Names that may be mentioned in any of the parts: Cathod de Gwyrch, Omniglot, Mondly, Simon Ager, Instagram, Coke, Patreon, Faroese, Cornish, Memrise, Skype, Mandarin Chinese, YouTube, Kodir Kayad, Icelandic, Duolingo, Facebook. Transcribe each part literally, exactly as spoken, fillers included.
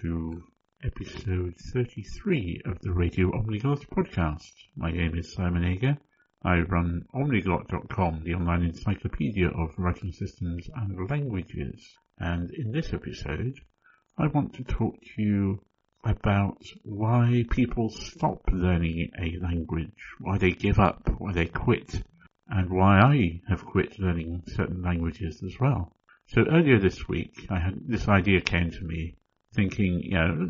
to episode thirty-three of the Radio Omniglot podcast. My name is Simon Ager. I run omniglot dot com, the online encyclopedia of writing systems and languages. And in this episode, I want to talk to you about why people stop learning a language, why they give up, why they quit, and why I have quit learning certain languages as well. So earlier this week, I had this idea came to me, thinking, you know,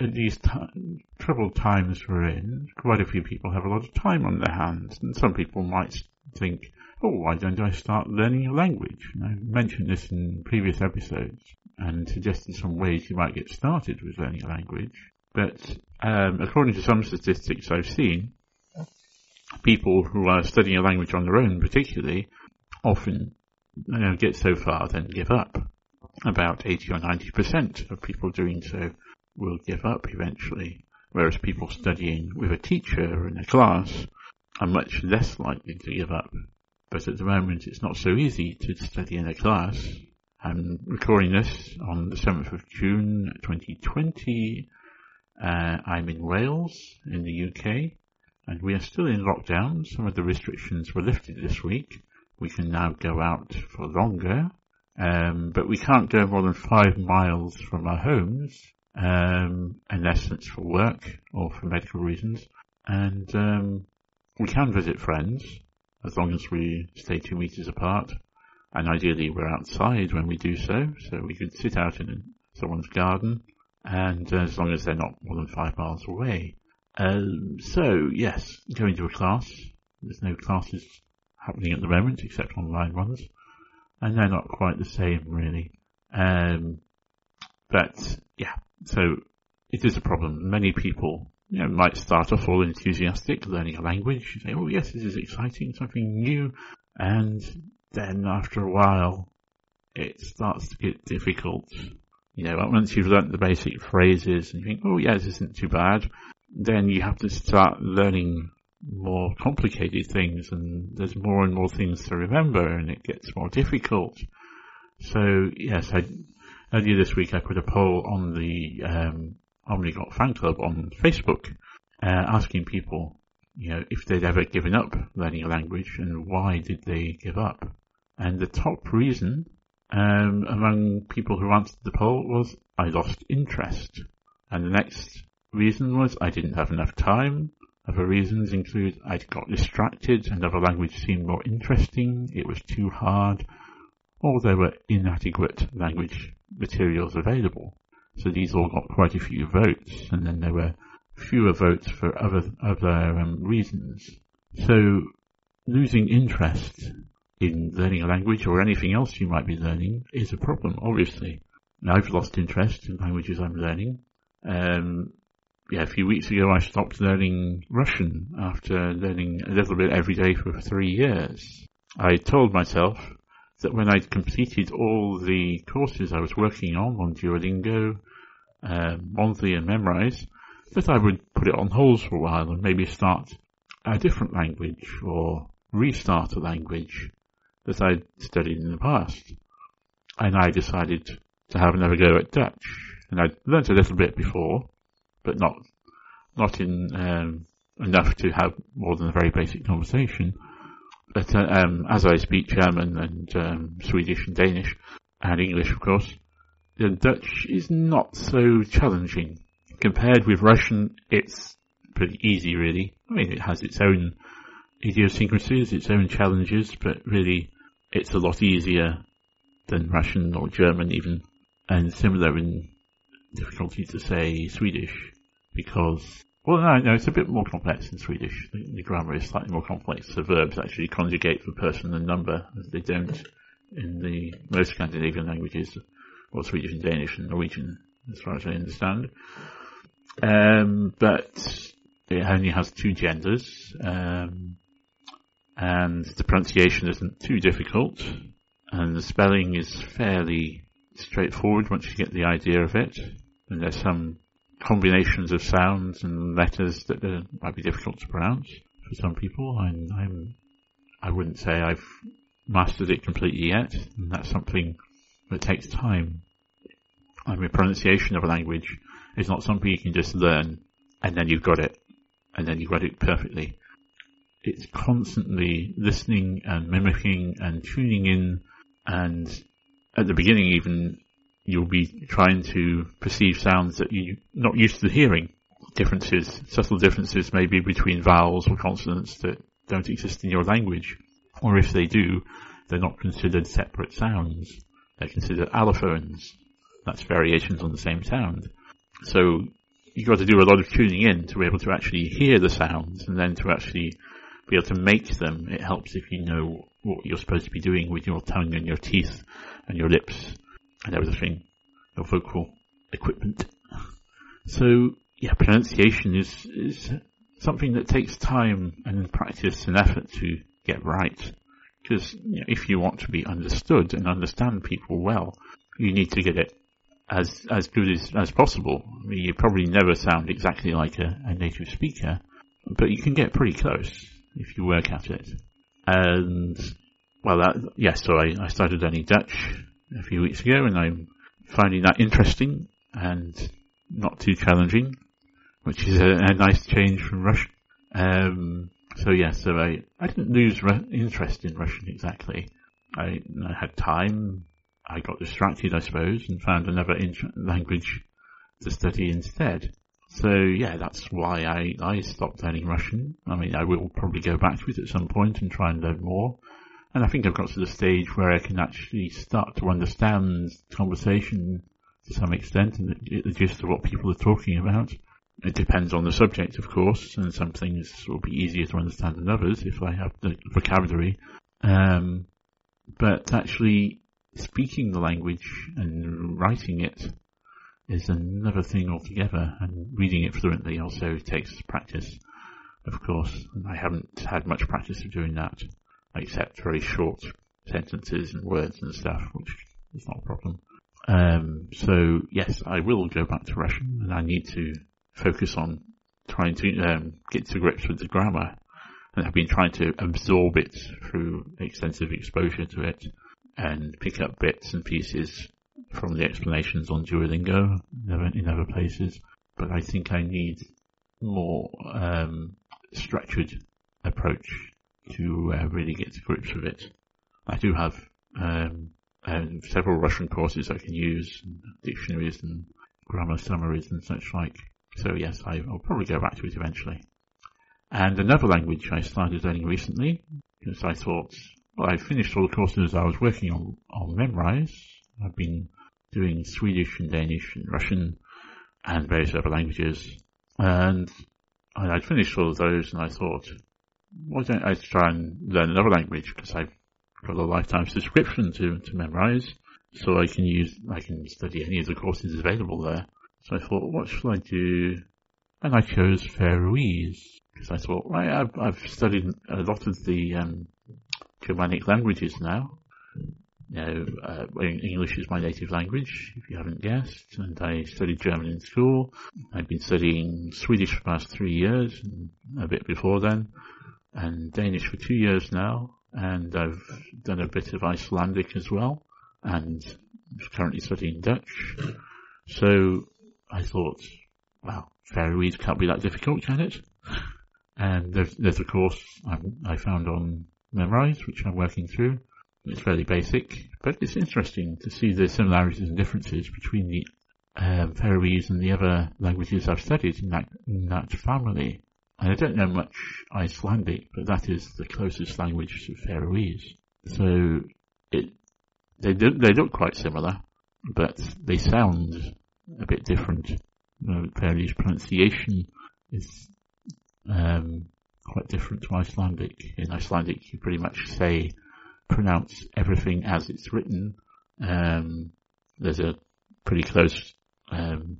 at these t- troubled times we're in, quite a few people have a lot of time on their hands, and some people might think, oh, why don't I start learning a language? And I've mentioned this in previous episodes and suggested some ways you might get started with learning a language. But um, according to some statistics I've seen, people who are studying a language on their own particularly often you know, get so far, then give up. About eighty or ninety percent of people doing so will give up eventually, whereas people studying with a teacher in a class are much less likely to give up. But at the moment it's not so easy to study in a class. I'm recording this on the seventh of June twenty twenty. Uh, I'm in Wales, in the U K, and we are still in lockdown. Some of the restrictions were lifted this week. We can now go out for longer, um, but we can't go more than five miles from our homes, um, unless it's for work or for medical reasons. And um, we can visit friends, as long as we stay two meters apart. And ideally we're outside when we do so, so we could sit out in someone's garden, and uh, as long as they're not more than five miles away. Um, so, yes, going to a class. There's no classes happening at the moment, except online ones, and they're not quite the same, really. Um, but, yeah, so it is a problem. Many people you know, might start off all enthusiastic, learning a language, say, oh, yes, this is exciting, something new, and then after a while, it starts to get difficult. You know, once you've learnt the basic phrases, and you think, oh, yeah, this isn't too bad, then you have to start learning more complicated things, and there's more and more things to remember, and it gets more difficult. So, yes, I, earlier this week I put a poll on the um, Omniglot fan club on Facebook, uh, asking people, you know, if they'd ever given up learning a language, and why did they give up? And the top reason um, among people who answered the poll was, I lost interest. And the next reason was, I didn't have enough time. Other reasons include I got distracted, another language seemed more interesting, it was too hard, or there were inadequate language materials available. So these all got quite a few votes, and then there were fewer votes for other other um, reasons. So losing interest in learning a language or anything else you might be learning is a problem, obviously. Now, I've lost interest in languages I'm learning. Um, Yeah, a few weeks ago I stopped learning Russian after learning a little bit every day for three years. I told myself that when I'd completed all the courses I was working on, on Duolingo, uh, Mondly and Memrise, that I would put it on hold for a while and maybe start a different language or restart a language that I'd studied in the past. And I decided to have another go at Dutch. And I'd learnt a little bit before, but not not in um, enough to have more than a very basic conversation. But uh, um, as I speak German and um, Swedish and Danish, and English, of course, the Dutch is not so challenging. Compared with Russian, it's pretty easy, really. I mean, it has its own idiosyncrasies, its own challenges, but really it's a lot easier than Russian or German even, and similar in difficulty to say Swedish, because, well, no, no, it's a bit more complex in Swedish. The, the grammar is slightly more complex. The verbs actually conjugate for person and number, as they don't in the most Scandinavian languages, or Swedish and Danish and Norwegian, as far as I understand. Um, but it only has two genders, um, and the pronunciation isn't too difficult, and the spelling is fairly straightforward once you get the idea of it, and there's some combinations of sounds and letters that uh, might be difficult to pronounce for some people. I'm, I'm, I wouldn't say I've mastered it completely yet, and that's something that takes time. I mean, pronunciation of a language is not something you can just learn and then you've got it, and then you've got it perfectly. It's constantly listening and mimicking and tuning in, and at the beginning even, you'll be trying to perceive sounds that you're not used to hearing. Differences, subtle differences maybe between vowels or consonants that don't exist in your language. Or if they do, they're not considered separate sounds. They're considered allophones. That's variations on the same sound. So you've got to do a lot of tuning in to be able to actually hear the sounds and then to actually be able to make them. It helps if you know what you're supposed to be doing with your tongue and your teeth and your lips and everything, your vocal equipment. So yeah, pronunciation is, is something that takes time and practice and effort to get right. Because you know, if you want to be understood and understand people well, you need to get it as as good as, as possible. I mean, you probably never sound exactly like a, a native speaker, but you can get pretty close if you work at it. And, well, that, yeah, so I, I started learning Dutch a few weeks ago, and I'm finding that interesting and not too challenging, which is a, a nice change from Russian. Um, so, yeah, so I, I didn't lose re- interest in Russian exactly. I, I had time. I got distracted, I suppose, and found another int- language to study instead. So, yeah, that's why I, I stopped learning Russian. I mean, I will probably go back to it at some point and try and learn more. And I think I've got to the stage where I can actually start to understand conversation to some extent and the, the gist of what people are talking about. It depends on the subject, of course, and some things will be easier to understand than others if I have the vocabulary. Um, but actually speaking the language and writing it is another thing altogether, and reading it fluently also takes practice, of course, and I haven't had much practice of doing that, except very short sentences and words and stuff, which is not a problem. Um, so, yes, I will go back to Russian, and I need to focus on trying to um, get to grips with the grammar, and I've been trying to absorb it through extensive exposure to it, and pick up bits and pieces from the explanations on Duolingo in other places. But I think I need more um, structured approach to uh, really get to grips with it. I do have um, um, several Russian courses I can use, and dictionaries and grammar summaries and such like. So yes, I'll probably go back to it eventually. And another language I started learning recently, because I thought, well, I finished all the courses I was working on on Memrise. I've been doing Swedish and Danish and Russian and various other languages. And I'd finished all of those, and I thought, why don't I try and learn another language? Because I've got a lifetime subscription to, to Memrise, so I can use, I can study any of the courses available there. So I thought, what shall I do? And I chose Faroese, because I thought, right, I've, I've studied a lot of the um, Germanic languages now. You know, uh, English is my native language, if you haven't guessed, and I studied German in school. I've been studying Swedish for the past three years, and a bit before then, and Danish for two years now, and I've done a bit of Icelandic as well, and I'm currently studying Dutch. So I thought, well, Faroese can't be that difficult, can it? And there's, there's a course I, I found on Memrise, which I'm working through. It's fairly basic, but it's interesting to see the similarities and differences between the um, Faroese and the other languages I've studied in that, in that family. And I don't know much Icelandic, but that is the closest language to Faroese. So it, they, do, they look quite similar, but they sound a bit different. The Faroese pronunciation is um, quite different to Icelandic. In Icelandic, you pretty much say, pronounce everything as it's written. Um, there's a pretty close um,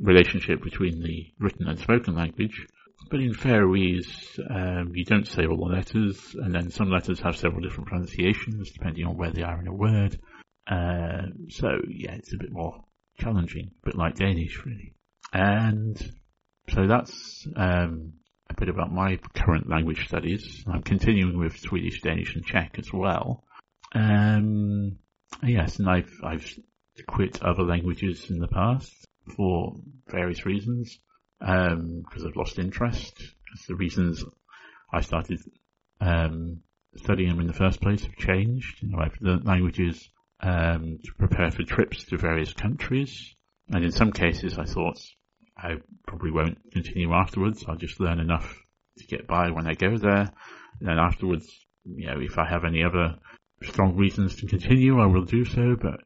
relationship between the written and spoken language. But in Faroese, um, you don't say all the letters, and then some letters have several different pronunciations depending on where they are in a word. Uh, so, yeah, it's a bit more challenging, a bit like Danish, really. And so that's um, a bit about my current language studies. I'm continuing with Swedish, Danish and Czech as well. Um, yes, and I've, I've quit other languages in the past for various reasons, um, because I've lost interest, because the reasons I started um, studying them in the first place have changed. You know, I've learnt languages um, to prepare for trips to various countries, and in some cases I thought I probably won't continue afterwards, I'll just learn enough to get by when I go there, and then afterwards, you know, if I have any other strong reasons to continue, I will do so, but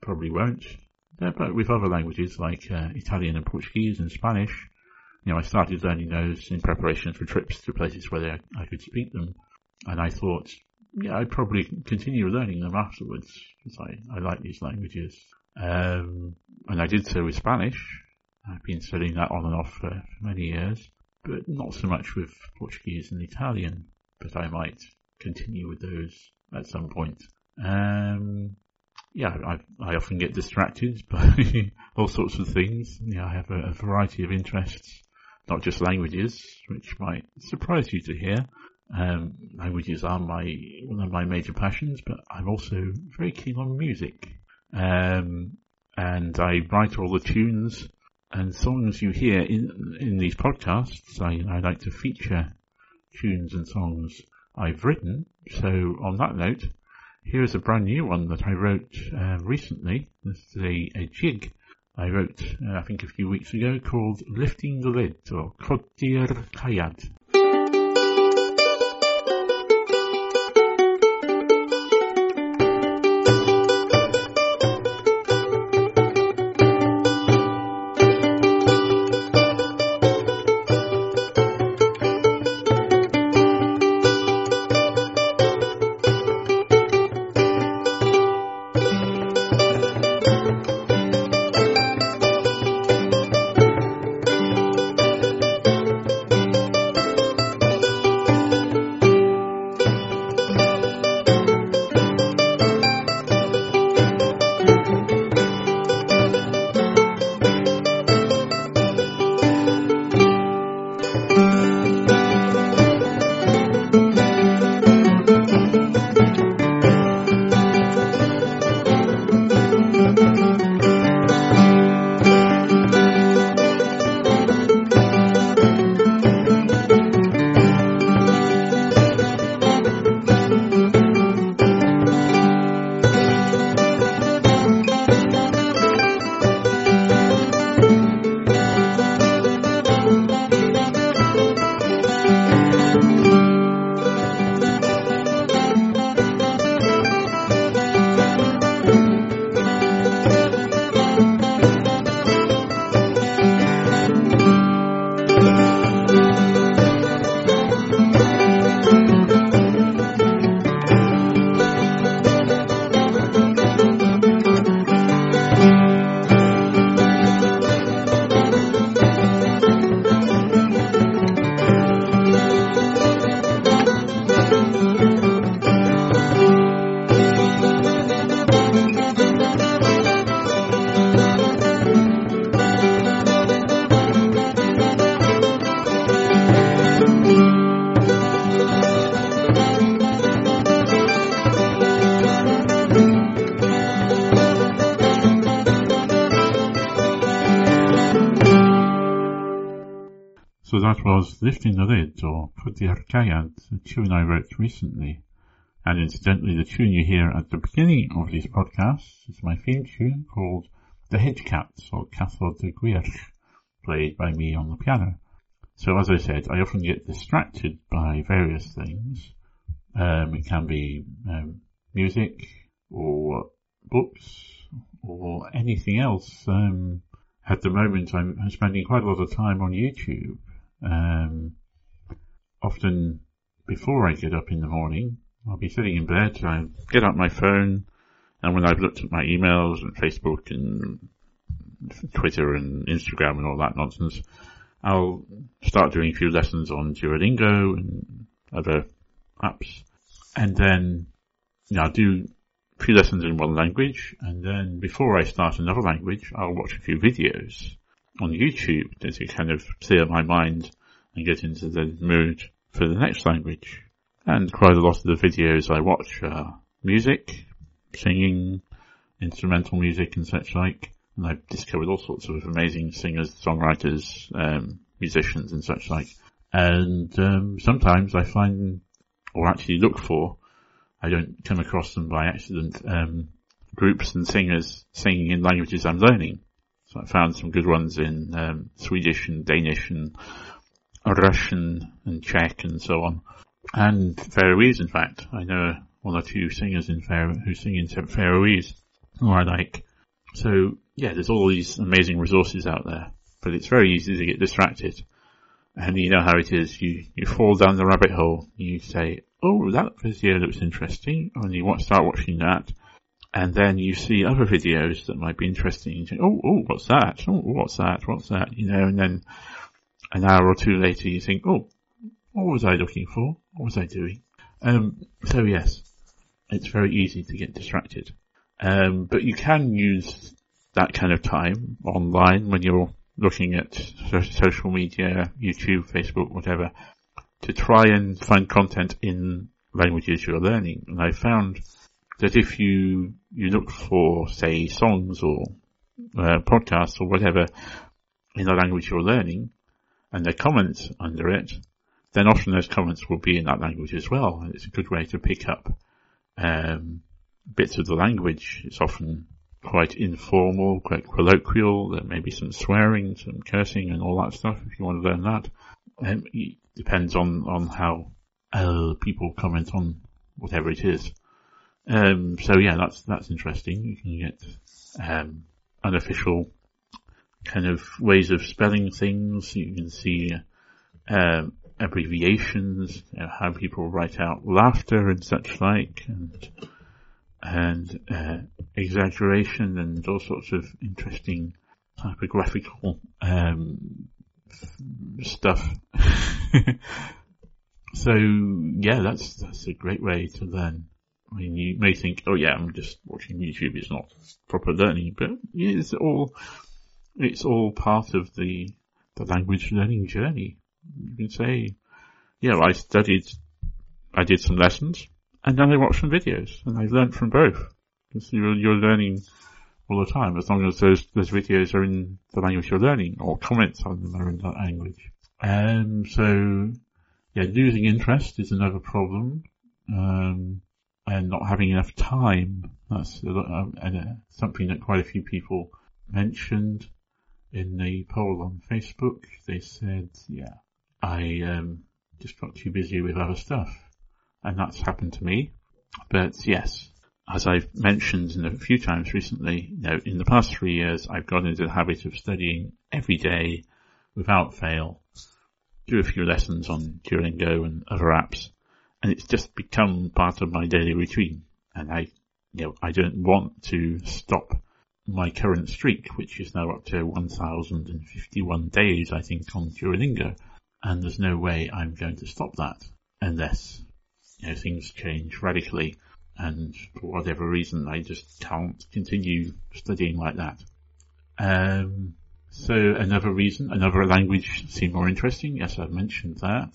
probably won't. Yeah, but with other languages like uh, Italian and Portuguese and Spanish, you know, I started learning those in preparation for trips to places where they, I could speak them, and I thought, yeah, I'd probably continue learning them afterwards, because I, I like these languages. Um, and I did so with Spanish. I've been studying that on and off for, for many years, but not so much with Portuguese and Italian, but I might continue with those at some point. Um, yeah, I, I often get distracted by all sorts of things. You know, I have a, a variety of interests, not just languages, which might surprise you to hear. Um, languages are my one of my major passions, but I'm also very keen on music. Um, and I write all the tunes and songs you hear in in these podcasts. I, I like to feature tunes and songs I've written. So on that note, here is a brand new one that I wrote uh, recently. This is a, a jig I wrote, uh, I think, a few weeks ago, called Lifting the Lid, or Kodir Kayad. So that was Lifting the Lid, or Kodir Kayad, a tune I wrote recently. And incidentally, the tune you hear at the beginning of these podcasts is my theme tune called The Hedgecats, or Cathod de Gwyrch, played by me on the piano. So as I said, I often get distracted by various things. Um, it can be um, music, or books, or anything else. Um, at the moment, I'm spending quite a lot of time on YouTube. Um, often before I get up in the morning, I'll be sitting in bed, I get out my phone, and when I've looked at my emails and Facebook and Twitter and Instagram and all that nonsense, I'll start doing a few lessons on Duolingo and other apps, and then, you know, I'll do a few lessons in one language, and then before I start another language, I'll watch a few videos on YouTube to kind of clear my mind and get into the mood for the next language. And quite a lot of the videos I watch are music, singing, instrumental music and such like. And I've discovered all sorts of amazing singers, songwriters, um, musicians and such like. And um, sometimes I find, or actually look for, I don't come across them by accident, um, groups and singers singing in languages I'm learning. So I found some good ones in um, Swedish and Danish and Russian and Czech and so on. And Faroese, in fact. I know one or two singers in Faro- who sing in Faroese, who I like. So, yeah, there's all these amazing resources out there. But it's very easy to get distracted. And you know how it is. You, you fall down the rabbit hole. You say, oh, that video looks interesting. And you start watching that. And then you see other videos that might be interesting. You think, oh, oh, what's that? Oh, what's that? What's that? You know, and then an hour or two later you think, oh, what was I looking for? What was I doing? Um, so yes, it's very easy to get distracted. Um, but you can use that kind of time online when you're looking at social media, YouTube, Facebook, whatever, to try and find content in languages you're learning. And I found that if you, you look for, say, songs or uh, podcasts or whatever in the language you're learning, and there are comments under it, then often those comments will be in that language as well. And it's a good way to pick up um, bits of the language. It's often quite informal, quite colloquial. There may be some swearing, some cursing and all that stuff if you want to learn that. Um, it depends on, on how uh, people comment on whatever it is. Um, so yeah, that's, that's interesting. You can get, um, unofficial kind of ways of spelling things. You can see, um, abbreviations, you know, how people write out laughter and such like, and, and, uh, exaggeration and all sorts of interesting typographical, um, stuff. So yeah, that's, that's a great way to learn. I mean, you may think, oh yeah, I'm just watching YouTube, it's not proper learning, but it's all, it's all part of the, the language learning journey. You can say, yeah, well, I studied, I did some lessons, and then I watched some videos, and I learned from both. Because you're, you're learning all the time, as long as those, those videos are in the language you're learning, or comments on them are in that language. Um, so, yeah, losing interest is another problem. Um, and not having enough time. That's uh, something that quite a few people mentioned in the poll on Facebook. They said, yeah, I um, just got too busy with other stuff. And that's happened to me. But yes, as I've mentioned a few times recently, you know, in the past three years, I've got into the habit of studying every day without fail. Do a few lessons on Duolingo and other apps. And it's just become part of my daily routine. And I, you know, I don't want to stop my current streak, which is now up to one thousand fifty-one days, I think, on Duolingo. And there's no way I'm going to stop that unless, you know, things change radically. And for whatever reason, I just can't continue studying like that. Um, so another reason, another language seemed more interesting. Yes, I've mentioned that.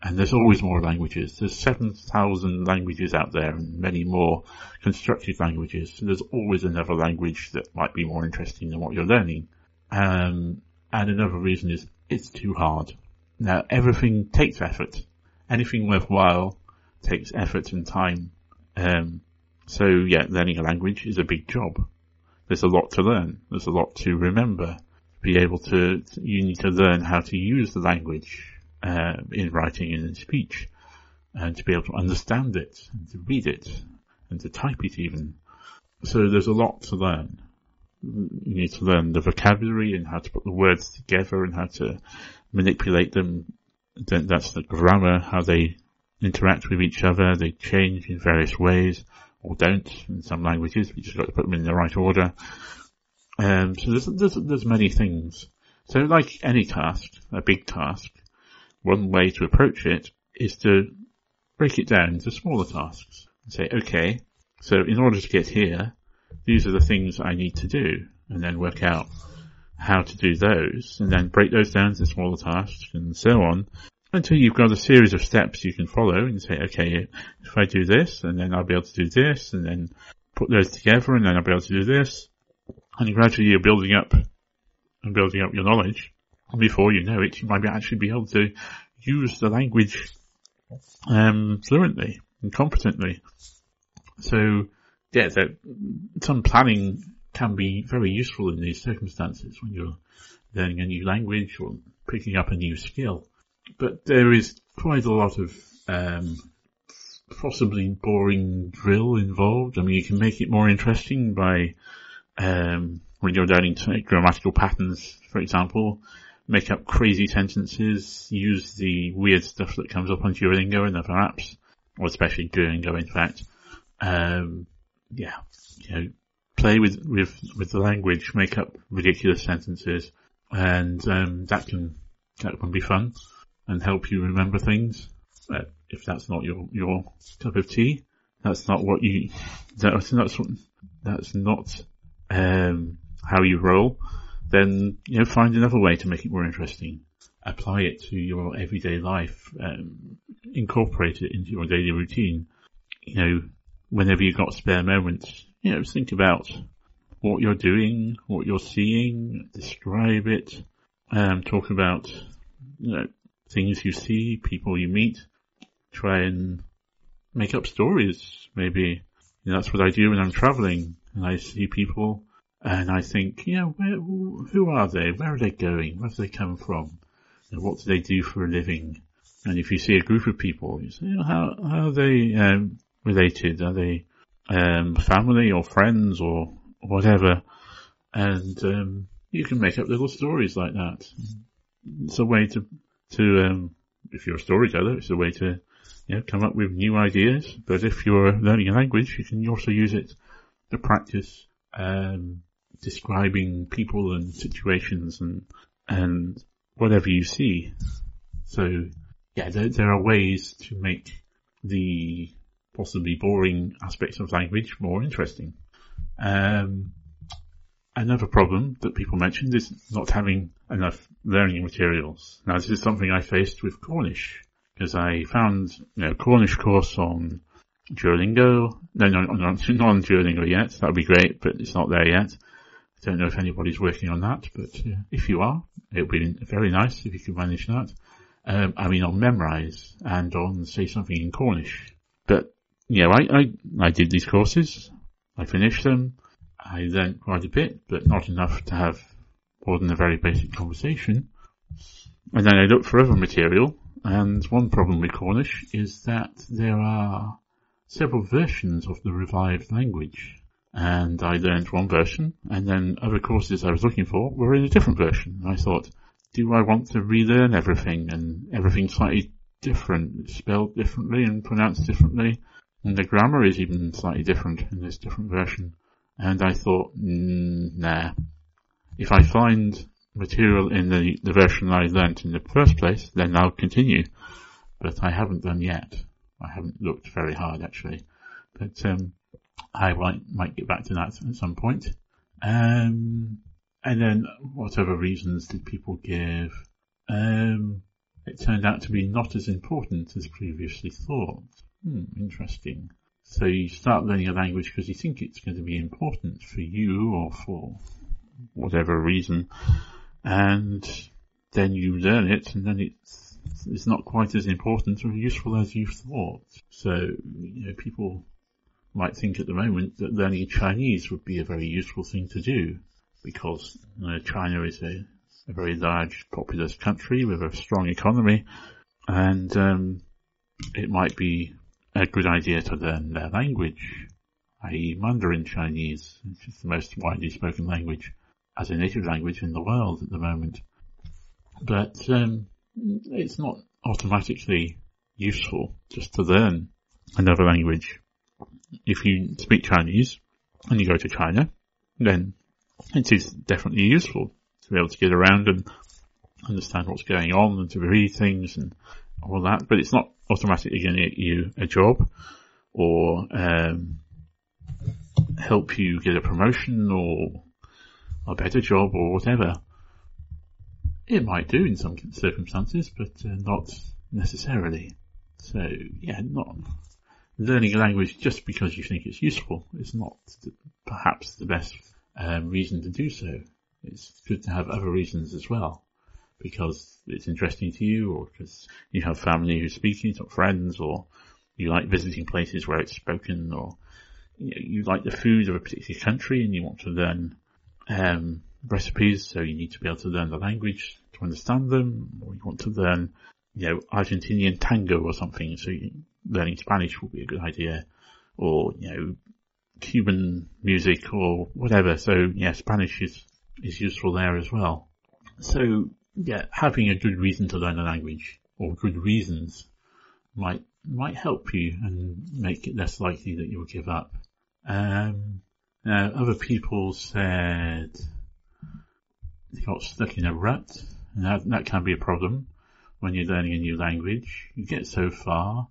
And there's always more languages. There's seven thousand languages out there and many more constructed languages. So there's always another language that might be more interesting than what you're learning. Um, and another reason is it's too hard. Now, everything takes effort. Anything worthwhile takes effort and time. Um, so, yeah, learning a language is a big job. There's a lot to learn. There's a lot to remember. Be able to, you need to learn how to use the language. Uh, in writing and in speech, and to be able to understand it, and to read it, and to type it even. So there's a lot to learn. You need to learn the vocabulary and how to put the words together and how to manipulate them. Then that's the grammar, how they interact with each other. They change in various ways, or don't in some languages. You just got to put them in the right order. Um, so there's, there's, there's many things. So like any task, a big task, one way to approach it is to break it down into smaller tasks and say, okay, so in order to get here, these are the things I need to do, and then work out how to do those, and then break those down into smaller tasks and so on, until you've got a series of steps you can follow and say, okay, if I do this, and then I'll be able to do this, and then put those together and then I'll be able to do this. And gradually you're building up and building up your knowledge. And before you know it, you might actually be able to use the language um, fluently and competently. So, yeah, so some planning can be very useful in these circumstances when you're learning a new language or picking up a new skill. But there is quite a lot of um, possibly boring drill involved. I mean, you can make it more interesting by, um, when you're learning to make grammatical patterns, for example, make up crazy sentences, use the weird stuff that comes up on Duolingo and other apps, or especially Duolingo, in fact. Um, yeah, you know, play with, with, with the language, make up ridiculous sentences, and um, that can that can be fun and help you remember things. Uh, if that's not your, your cup of tea, that's not what you that's not that's not um, how you roll. Then you know, find another way to make it more interesting. Apply it to your everyday life. Um, incorporate it into your daily routine. You know, whenever you've got spare moments, you know, think about what you're doing, what you're seeing, describe it, um, talk about, you know, things you see, people you meet, try and make up stories, maybe. You know, that's what I do when I'm travelling, and I see people, and I think, you know, where, who are they? Where are they going? Where do they come from? And what do they do for a living? And if you see a group of people, you say, you know, how, how are they um, related? Are they um, family or friends or whatever? And um, you can make up little stories like that. It's a way to, to um, if you're a storyteller, it's a way to, you know, come up with new ideas. But if you're learning a language, you can also use it to practice um, describing people and situations and and whatever you see. So, yeah, there, there are ways to make the possibly boring aspects of language more interesting. Um, another problem that people mentioned is not having enough learning materials. Now, this is something I faced with Cornish, because I found, you know, a Cornish course on Duolingo. No, no, no, not on Duolingo yet. That would be great, but it's not there yet. I don't know if anybody's working on that, but uh, if you are, it would be very nice if you could manage that. Um, I mean, on Memrise and on Say Something in Cornish. But yeah, I, I, I did these courses, I finished them, I learned quite a bit, but not enough to have more than a very basic conversation. And then I looked for other material, and one problem with Cornish is that there are several versions of the revived language. And I learned one version, and then other courses I was looking for were in a different version. And I thought, do I want to relearn everything, and everything slightly different, it's spelled differently and pronounced differently, and the grammar is even slightly different in this different version. And I thought, mm, nah. If I find material in the, the version I learnt in the first place, then I'll continue. But I haven't done yet. I haven't looked very hard, actually. But um, I might, might get back to that at some point. Um, and then, what other reasons did people give? Um... It turned out to be not as important as previously thought. Hmm, interesting. So you start learning a language because you think it's going to be important for you or for whatever reason, and then you learn it, and then it's, it's not quite as important or useful as you thought. So, you know, people might think at the moment that learning Chinese would be a very useful thing to do, because you know, China is a a very large, populous country with a strong economy, and um, it might be a good idea to learn their language, that is. Mandarin Chinese, which is the most widely spoken language as a native language in the world at the moment. But um, it's not automatically useful just to learn another language. If you speak Chinese and you go to China, then it is definitely useful to be able to get around and understand what's going on and to read things and all that, but it's not automatically going to get you a job or um, help you get a promotion or a better job or whatever. It might do in some circumstances, but uh, not necessarily. So, yeah, not learning a language just because you think it's useful is not the, perhaps the best um, reason to do so. It's good to have other reasons as well, because it's interesting to you, or because you have family who speak it, or friends, or you like visiting places where it's spoken, or you, know, you like the food of a particular country and you want to learn um, recipes, so you need to be able to learn the language to understand them, or you want to learn, you know, Argentinian tango or something, so you, learning Spanish will be a good idea, or, you know, Cuban music or whatever. So, yeah, Spanish is, is useful there as well. So, yeah, having a good reason to learn a language, or good reasons, might might help you and make it less likely that you'll give up. Um, now, other people said they got stuck in a rut, and that, that can be a problem when you're learning a new language. You get so far,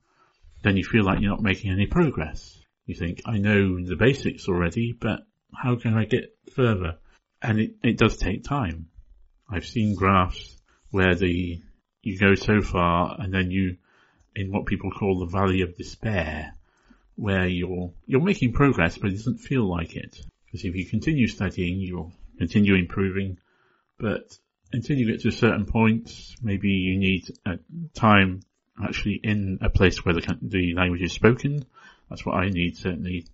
then you feel like you're not making any progress. You think, I know the basics already, but how can I get further? And it, it does take time. I've seen graphs where the you go so far and then you, in what people call the valley of despair, where you're you're making progress, but it doesn't feel like it. Because if you continue studying, you'll continue improving, but until you get to a certain point, maybe you need a time actually in a place where the, the language is spoken. That's what I need, certainly.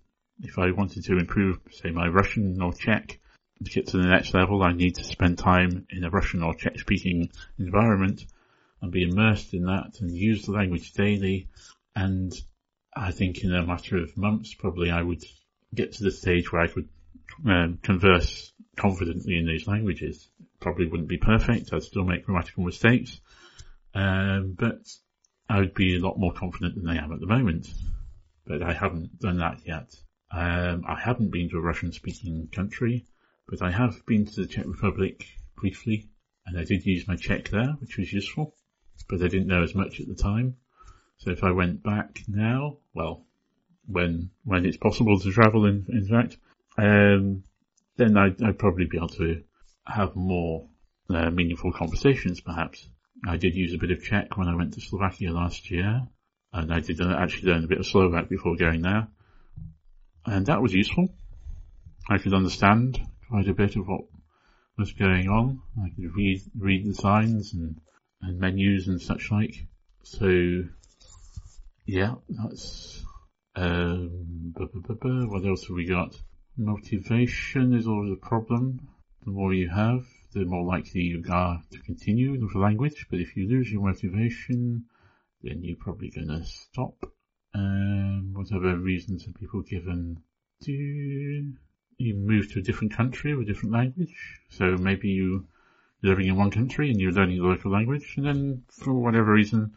If I wanted to improve, say, my Russian or Czech, to get to the next level, I need to spend time in a Russian or Czech-speaking environment and be immersed in that and use the language daily. And I think in a matter of months, probably, I would get to the stage where I could um, converse confidently in these languages. Probably wouldn't be perfect. I'd still make grammatical mistakes. Um, but I would be a lot more confident than I am at the moment. But I haven't done that yet. Um, I haven't been to a Russian-speaking country, but I have been to the Czech Republic briefly, and I did use my Czech there, which was useful, but I didn't know as much at the time. So if I went back now, well, when when it's possible to travel, in, in fact, um, then I'd, I'd probably be able to have more uh, meaningful conversations, perhaps. I did use a bit of Czech when I went to Slovakia last year, and I did actually learn a bit of Slovak before going there, and that was useful. I could understand quite a bit of what was going on. I could read read the signs and, and menus and such like. So, yeah, that's... Um, blah, blah, blah, blah. What else have we got? Motivation is always a problem. The more you have, the more likely you are to continue with the language. But if you lose your motivation, then you're probably going to stop. Um, whatever reasons have people given to... You move to a different country with a different language. So maybe you, you're living in one country and you're learning the local language, and then for whatever reason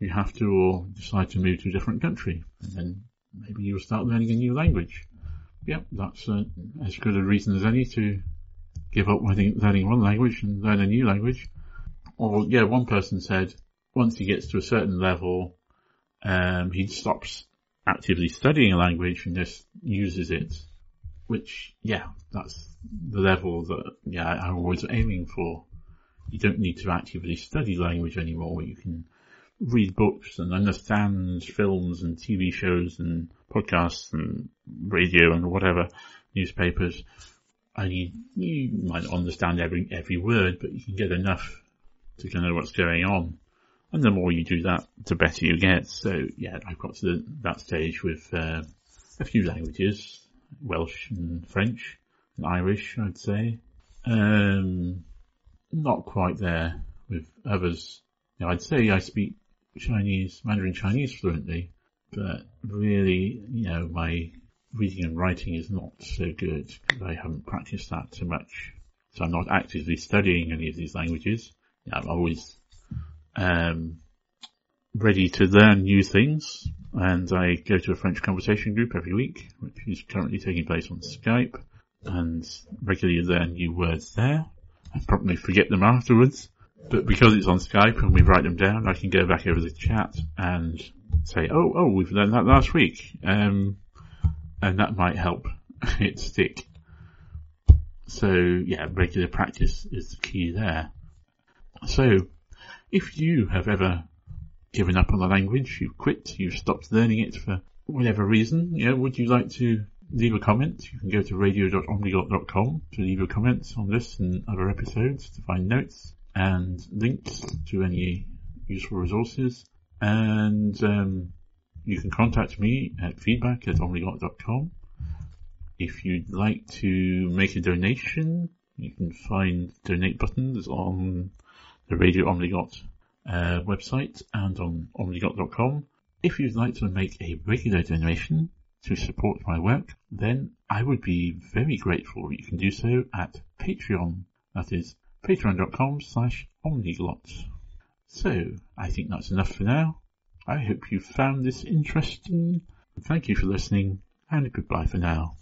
you have to or decide to move to a different country, and then maybe you'll start learning a new language. Yep, that's uh, as good a reason as any to give up learning one language and learn a new language. Or, yeah, one person said once he gets to a certain level, um, he stops actively studying a language and just uses it. Which, yeah, that's the level that, yeah, I'm always aiming for. You don't need to actively study language anymore. You can read books and understand films and T V shows and podcasts and radio and whatever, newspapers. And you, you might not understand every, every word, but you can get enough to kind of know what's going on. And the more you do that, the better you get. So, yeah, I've got to the, that stage with uh, a few languages. Welsh and French and Irish, I'd say. Um, not quite there with others. You know, I'd say I speak Chinese, Mandarin Chinese fluently, but really, you know, my reading and writing is not so good because I haven't practiced that so much. So I'm not actively studying any of these languages. You know, I'm always um, ready to learn new things. And I go to a French conversation group every week, which is currently taking place on Skype, and regularly learn new words there. I probably forget them afterwards, but because it's on Skype and we write them down, I can go back over the chat and say, oh, oh, we've learned that last week. Um, and that might help it stick. So, yeah, regular practice is the key there. So, if you have ever given up on the language, you've quit, you've stopped learning it for whatever reason, you know, would you like to leave a comment? You can go to radio dot omniglot dot com to leave your comments on this and other episodes, to find notes and links to any useful resources. And um, you can contact me at feedback at omniglot dot com. If you'd like to make a donation, you can find donate buttons on the Radio Omniglot uh, website and on omniglot dot com. If you'd like to make a regular donation to support my work, then I would be very grateful. You can do so at Patreon. That is patreon dot com slash omniglot. So, I think that's enough for now. I hope you found this interesting. Thank you for listening, and goodbye for now.